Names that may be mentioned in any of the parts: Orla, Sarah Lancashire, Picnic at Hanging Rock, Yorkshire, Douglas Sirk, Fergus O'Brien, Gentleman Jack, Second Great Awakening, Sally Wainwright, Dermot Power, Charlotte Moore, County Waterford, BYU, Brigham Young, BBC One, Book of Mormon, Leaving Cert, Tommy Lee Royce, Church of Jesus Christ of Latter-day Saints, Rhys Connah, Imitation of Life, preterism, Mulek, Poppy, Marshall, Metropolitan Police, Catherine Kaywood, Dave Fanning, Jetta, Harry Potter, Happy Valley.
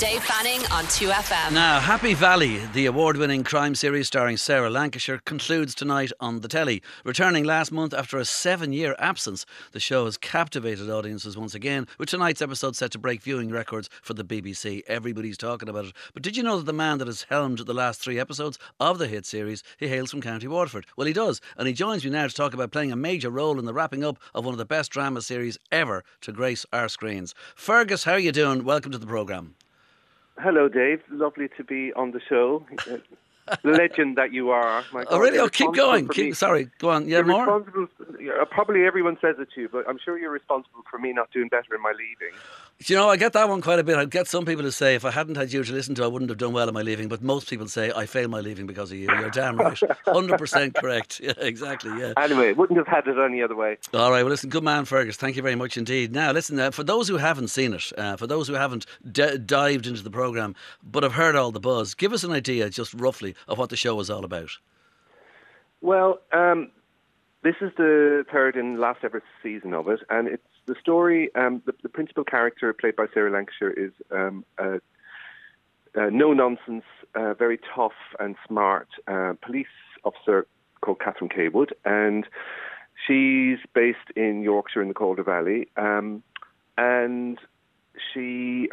Dave Fanning on 2FM. Now, Happy Valley, the award-winning crime series starring Sarah Lancashire, concludes tonight on the telly. Returning last month after a 7-year absence, the show has captivated audiences once again, with tonight's episode set to break viewing records for the BBC. Everybody's talking about it. But did you know that the man that has helmed the last 3 episodes of the hit series, he hails from County Waterford? Well, he does, and he joins me now to talk about playing a major role in the wrapping up of one of the best drama series ever to grace our screens. Fergus, how are you doing? Welcome to the programme. Hello, Dave. Lovely to be on the show. The legend that you are. My God, really? Oh, keep going. Sorry, go on. Yeah, more? Probably everyone says it to you, but I'm sure you're responsible for me not doing better in my leaving. You know, I get that one quite a bit. I get some people who say, if I hadn't had you to listen to, I wouldn't have done well in my leaving. But most people say, I failed my leaving because of you. You're damn right. 100% correct. Yeah, exactly, yeah. Anyway, wouldn't have had it any other way. All right, well, listen, good man, Fergus. Thank you very much indeed. Now, listen, for those who haven't seen it, for those who haven't dived into the programme, but have heard all the buzz, give us an idea, just roughly, of what the show is all about. Well, this is the third and last ever season of it, and it's the story. The principal character, played by Sarah Lancashire, is a no-nonsense, very tough and smart police officer called Catherine Kaywood, and she's based in Yorkshire in the Calder Valley, and she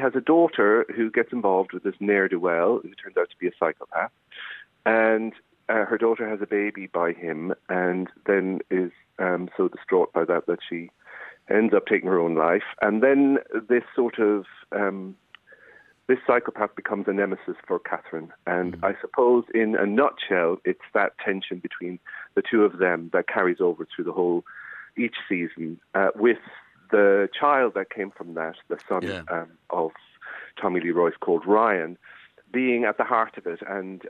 has a daughter who gets involved with this ne'er-do-well who turns out to be a psychopath, and her daughter has a baby by him, and then is so distraught by that she ends up taking her own life. And then this sort of this psychopath becomes a nemesis for Catherine. And I suppose in a nutshell, it's that tension between the two of them that carries over through the whole each season, with the child that came from that, the son of Tommy Lee Royce called Ryan, being at the heart of it, and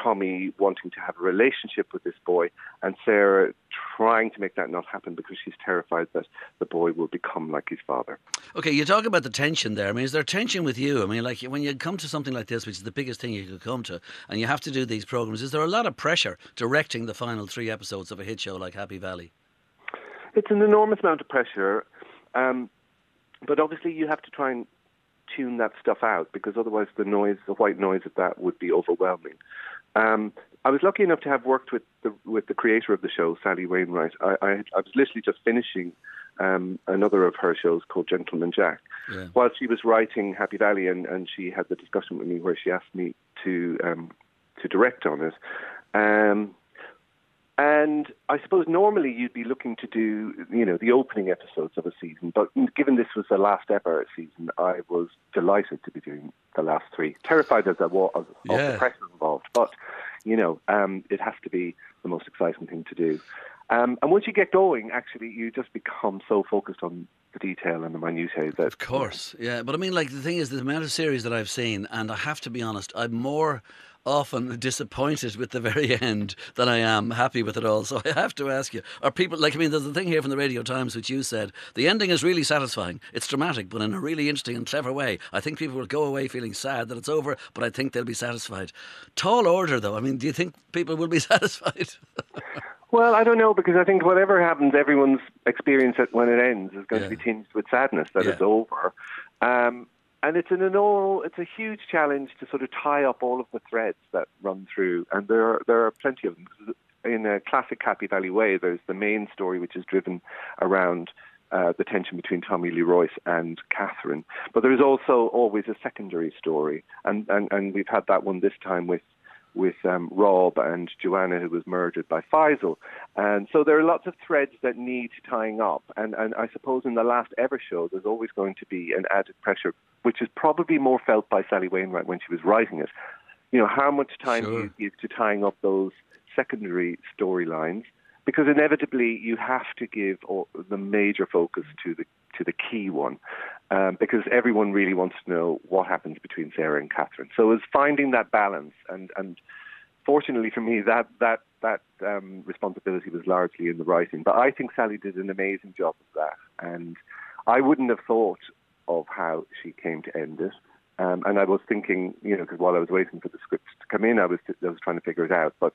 Tommy wanting to have a relationship with this boy, and Sarah trying to make that not happen because she's terrified that the boy will become like his father. Okay, you talk about the tension there. I mean, is there tension with you? I mean, like, when you come to something like this, which is the biggest thing you could come to, and you have to do these programmes, is there a lot of pressure directing the final 3 episodes of a hit show like Happy Valley? It's an enormous amount of pressure, but obviously you have to try and tune that stuff out, because otherwise the noise, the white noise of that, would be overwhelming. I was lucky enough to have worked with the creator of the show, Sally Wainwright. I was literally just finishing another of her shows called Gentleman Jack, while she was writing Happy Valley, and she had the discussion with me where she asked me to direct on it. And I suppose normally you'd be looking to do, you know, the opening episodes of a season. But given this was the last ever season, I was delighted to be doing the last 3. Terrified as I was of the pressure involved. But, you know, it has to be the most exciting thing to do. And once you get going, actually, you just become so focused on the detail and the minutiae. Of course, yeah. But I mean, like, the thing is, the amount of series that I've seen, and I have to be honest, I'm more often disappointed with the very end than I am happy with it all. So I have to ask you, are people, like, I mean, there's a thing here from the Radio Times which you said, the ending is really satisfying. It's dramatic, but in a really interesting and clever way. I think people will go away feeling sad that it's over, but I think they'll be satisfied. Tall order, though. I mean, do you think people will be satisfied? Well, I don't know, because I think whatever happens, everyone's experience when it ends is going to be tinged with sadness that it's over. And it's a huge challenge to sort of tie up all of the threads that run through, and there are plenty of them. In a classic Happy Valley way, there's the main story, which is driven around the tension between Tommy Lee Royce and Catherine. But there is also always a secondary story, and we've had that one this time with Rob and Joanna, who was murdered by Faisal. And so there are lots of threads that need tying up. And I suppose in the last ever show, there's always going to be an added pressure, which is probably more felt by Sally Wainwright when she was writing it. You know, how much time do you give to tying up those secondary storylines? Because inevitably, you have to give the major focus to the key one, because everyone really wants to know what happens between Sarah and Catherine. So it's finding that balance, and fortunately for me, that responsibility was largely in the writing. But I think Sally did an amazing job of that, and I wouldn't have thought of how she came to end it. And I was thinking, you know, because while I was waiting for the script to come in, I was trying to figure it out. But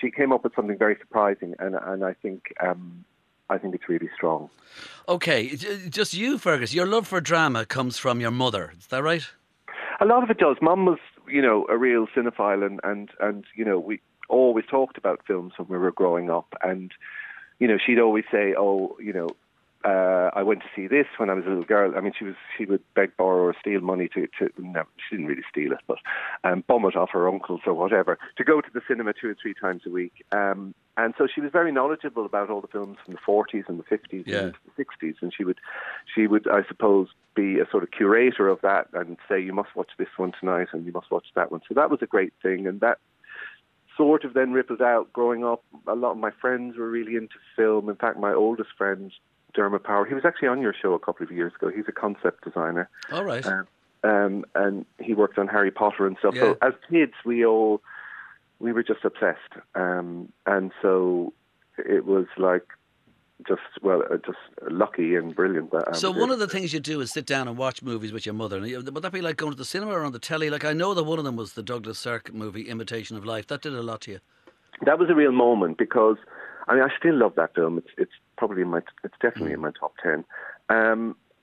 she came up with something very surprising, and I think I think it's really strong. Okay, just you, Fergus, your love for drama comes from your mother, is that right? A lot of it does. Mum was, you know, a real cinephile, and you know, we always talked about films when we were growing up, and, you know, she'd always say, oh, you know, I went to see this when I was a little girl. I mean, she would beg, borrow, or steal money to she didn't really steal it, but bum it off her uncles or whatever, to go to the cinema 2 or 3 times a week. And so she was very knowledgeable about all the films from the 40s and the 50s and the 60s. And she would, I suppose, be a sort of curator of that and say, you must watch this one tonight and you must watch that one. So that was a great thing. And that sort of then rippled out growing up. A lot of my friends were really into film. In fact, my oldest friend, Dermot Power, he was actually on your show a couple of years ago. He's a concept designer. All right. And he worked on Harry Potter and stuff. Yeah. So as kids, we were just obsessed. And so it was like just lucky and brilliant. So one of the things you do is sit down and watch movies with your mother. Would that be like going to the cinema or on the telly? Like, I know that one of them was the Douglas Sirk movie, Imitation of Life. That did a lot to you. That was a real moment because, I mean, I still love that film. It's probably it's definitely in my top 10.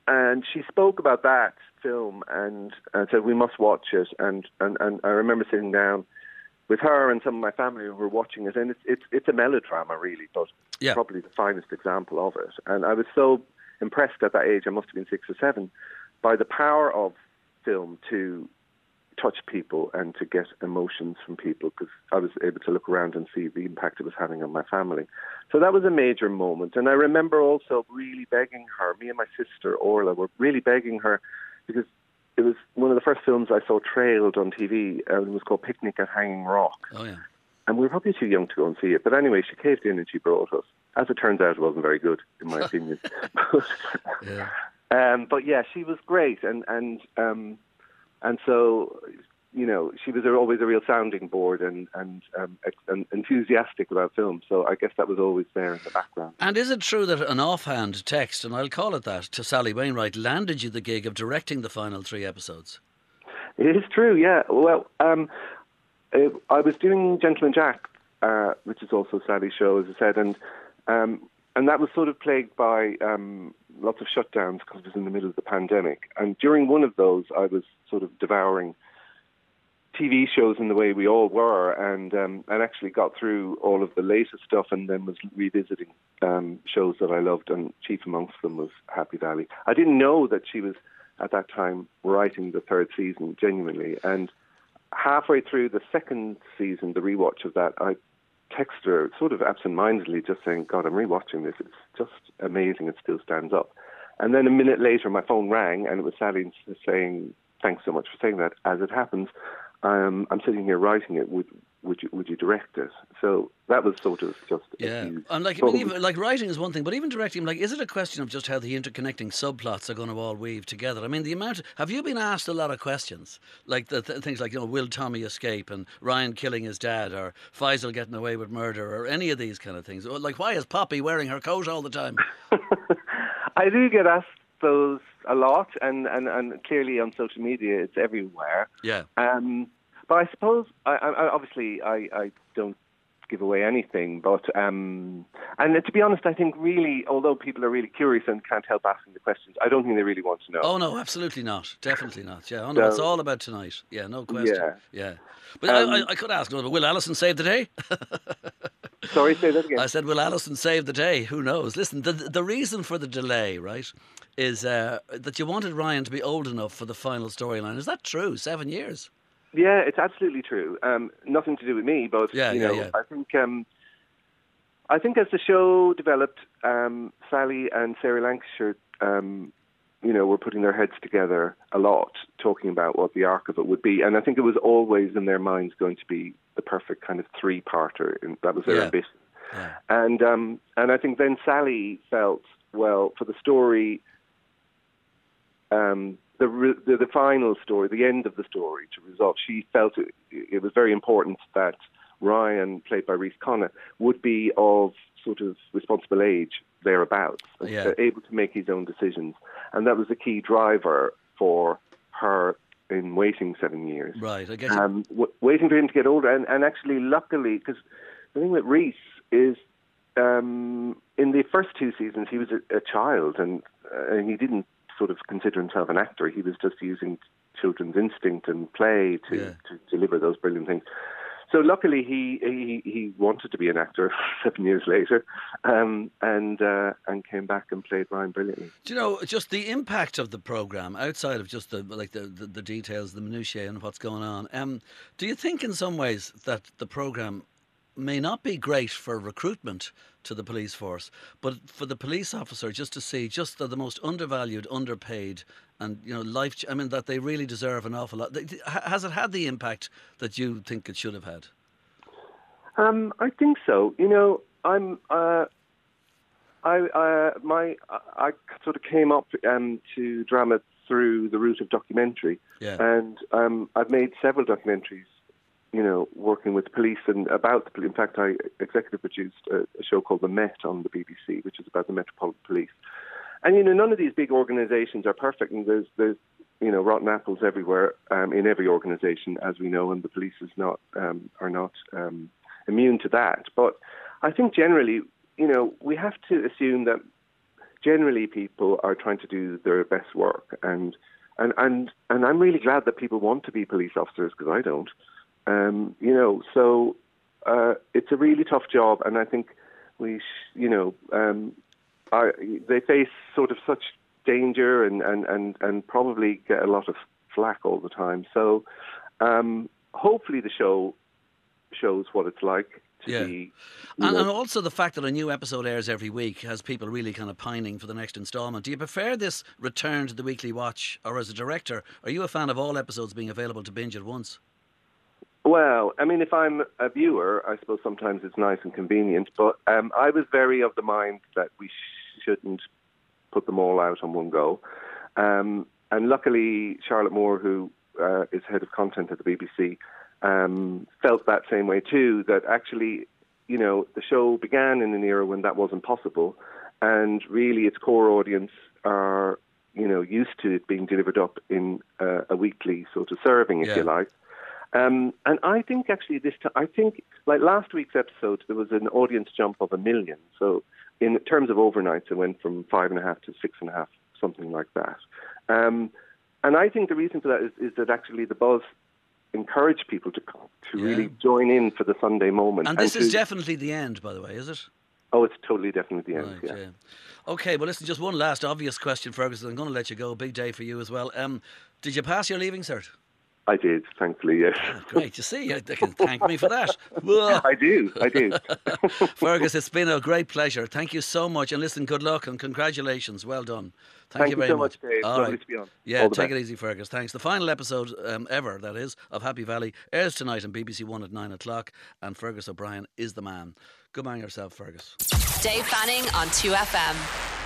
And she spoke about that film and said we must watch it. And I remember sitting down with her and some of my family who were watching it. And it's a melodrama really, but probably the finest example of it. And I was so impressed at that age, I must have been 6 or 7, by the power of film to touch people and to get emotions from people, because I was able to look around and see the impact it was having on my family. So that was a major moment. And I remember also really begging her, me and my sister Orla were really begging her, because it was one of the first films I saw trailed on TV, and it was called Picnic at Hanging Rock. Oh, yeah. And we were probably too young to go and see it. But anyway, she caved in and she brought us. As it turns out, it wasn't very good, in my opinion. Yeah. But yeah, she was great. And so, you know, she was always a real sounding board and enthusiastic about film. So I guess that was always there in the background. And is it true that an offhand text, and I'll call it that, to Sally Wainwright landed you the gig of directing the final 3 episodes? It is true, yeah. Well, I was doing Gentleman Jack, which is also Sally's show, as I said, and that was sort of plagued by lots of shutdowns because it was in the middle of the pandemic. And during one of those, I was sort of devouring TV shows in the way we all were, and actually got through all of the latest stuff, and then was revisiting shows that I loved, and chief amongst them was Happy Valley. I didn't know that she was, at that time, writing the 3rd season, genuinely. And halfway through the 2nd season, the rewatch of that, I texted her sort of absentmindedly, just saying, God, I'm rewatching this. It's just amazing. It still stands up. And then a minute later, my phone rang, and it was Sally saying, thanks so much for saying that. As it happens, I'm sitting here writing it. Would you direct it? So that was sort of just and even writing is one thing, but even directing, like, is it a question of just how the interconnecting subplots are going to all weave together? I mean, the amount. Have you been asked a lot of questions, like the things like, you know, will Tommy escape, and Ryan killing his dad, or Faisal getting away with murder, or any of these kind of things? Like, why is Poppy wearing her coat all the time? I do get asked those a lot, and clearly on social media it's everywhere. Yeah. But I suppose I obviously don't give away anything. But and to be honest, I think really, although people are really curious and can't help asking the questions, I don't think they really want to know. Oh no, absolutely not, definitely not. Yeah, oh no, so, it's all about tonight. Yeah, no question. Yeah. But I could ask, will Alison save the day? Sorry, say that again. I said, will Alison save the day? Who knows? Listen, the reason for the delay, right, is that you wanted Ryan to be old enough for the final storyline. Is that true? 7 years? Yeah, it's absolutely true. Nothing to do with me, but you know. I think as the show developed, Sally and Sarah Lancashire, you know, were putting their heads together a lot, talking about what the arc of it would be, and I think it was always in their minds going to be the perfect kind of 3-parter, and that was their ambition. Yeah. And I think then Sally felt, well, for the story, the final story, the end of the story to resolve, she felt it was very important that Ryan, played by Rhys Connah, would be of sort of responsible age thereabouts, able to make his own decisions, and that was the key driver for her in waiting 7 years. Right, I guess. Waiting for him to get older, and actually, luckily, because the thing with Rhys is in the first two seasons, he was a child, and he didn't sort of consider himself an actor. He was just using children's instinct and play to deliver those brilliant things. So luckily, he wanted to be an actor 7 years later, and came back and played Ryan brilliantly. Do you know, just the impact of the programme, outside of just the details, the minutiae and what's going on, do you think in some ways that the programme may not be great for recruitment to the police force, but for the police officer just to see just the most undervalued, underpaid, and, you know, that they really deserve an awful lot. Has it had the impact that you think it should have had? I think so. You know, I sort of came up to drama through the route of documentary, and I've made several documentaries, you know, working with police and about the police. In fact, I executive produced a show called The Met on the BBC, which is about the Metropolitan Police. And, you know, none of these big organisations are perfect, and there's you know, rotten apples everywhere in every organisation, as we know, and the police is not are not immune to that. But I think generally, you know, we have to assume that generally people are trying to do their best work, and I'm really glad that people want to be police officers, because I don't. You know, so it's a really tough job, and I think they face sort of such danger and probably get a lot of flack all the time. So hopefully the show shows what it's like to be... And also the fact that a new episode airs every week has people really kind of pining for the next instalment. Do you prefer this return to the weekly watch, or as a director, are you a fan of all episodes being available to binge at once? Well, I mean, if I'm a viewer, I suppose sometimes it's nice and convenient, but I was very of the mind that we shouldn't put them all out on one go. And luckily, Charlotte Moore, who is head of content at the BBC, felt that same way too, that actually, you know, the show began in an era when that wasn't possible, and really its core audience are, you know, used to it being delivered up in a weekly sort of serving, if you like. And I think actually this time, like last week's episode, there was an audience jump of 1 million. So in terms of overnights, it went from 5.5 to 6.5, something like that. And I think the reason for that is that actually the buzz encouraged people to really join in for the Sunday moment. And this is definitely the end, by the way, is it? Oh, it's totally definitely the end, right, yeah. OK, well, listen, just one last obvious question, Fergus, and I'm going to let you go. Big day for you as well. Did you pass your Leaving Cert? I did, thankfully, yes. Oh, great, you see, they can thank me for that. I do. Fergus, it's been a great pleasure. Thank you so much. And listen, good luck and congratulations. Well done. Thank you very much. Dave. All right. To be on. Yeah, take it easy, Fergus. Thanks. The final episode ever, that is, of Happy Valley airs tonight on BBC One at 9 o'clock, and Fergus O'Brien is the man. Good man yourself, Fergus. Dave Fanning on 2FM.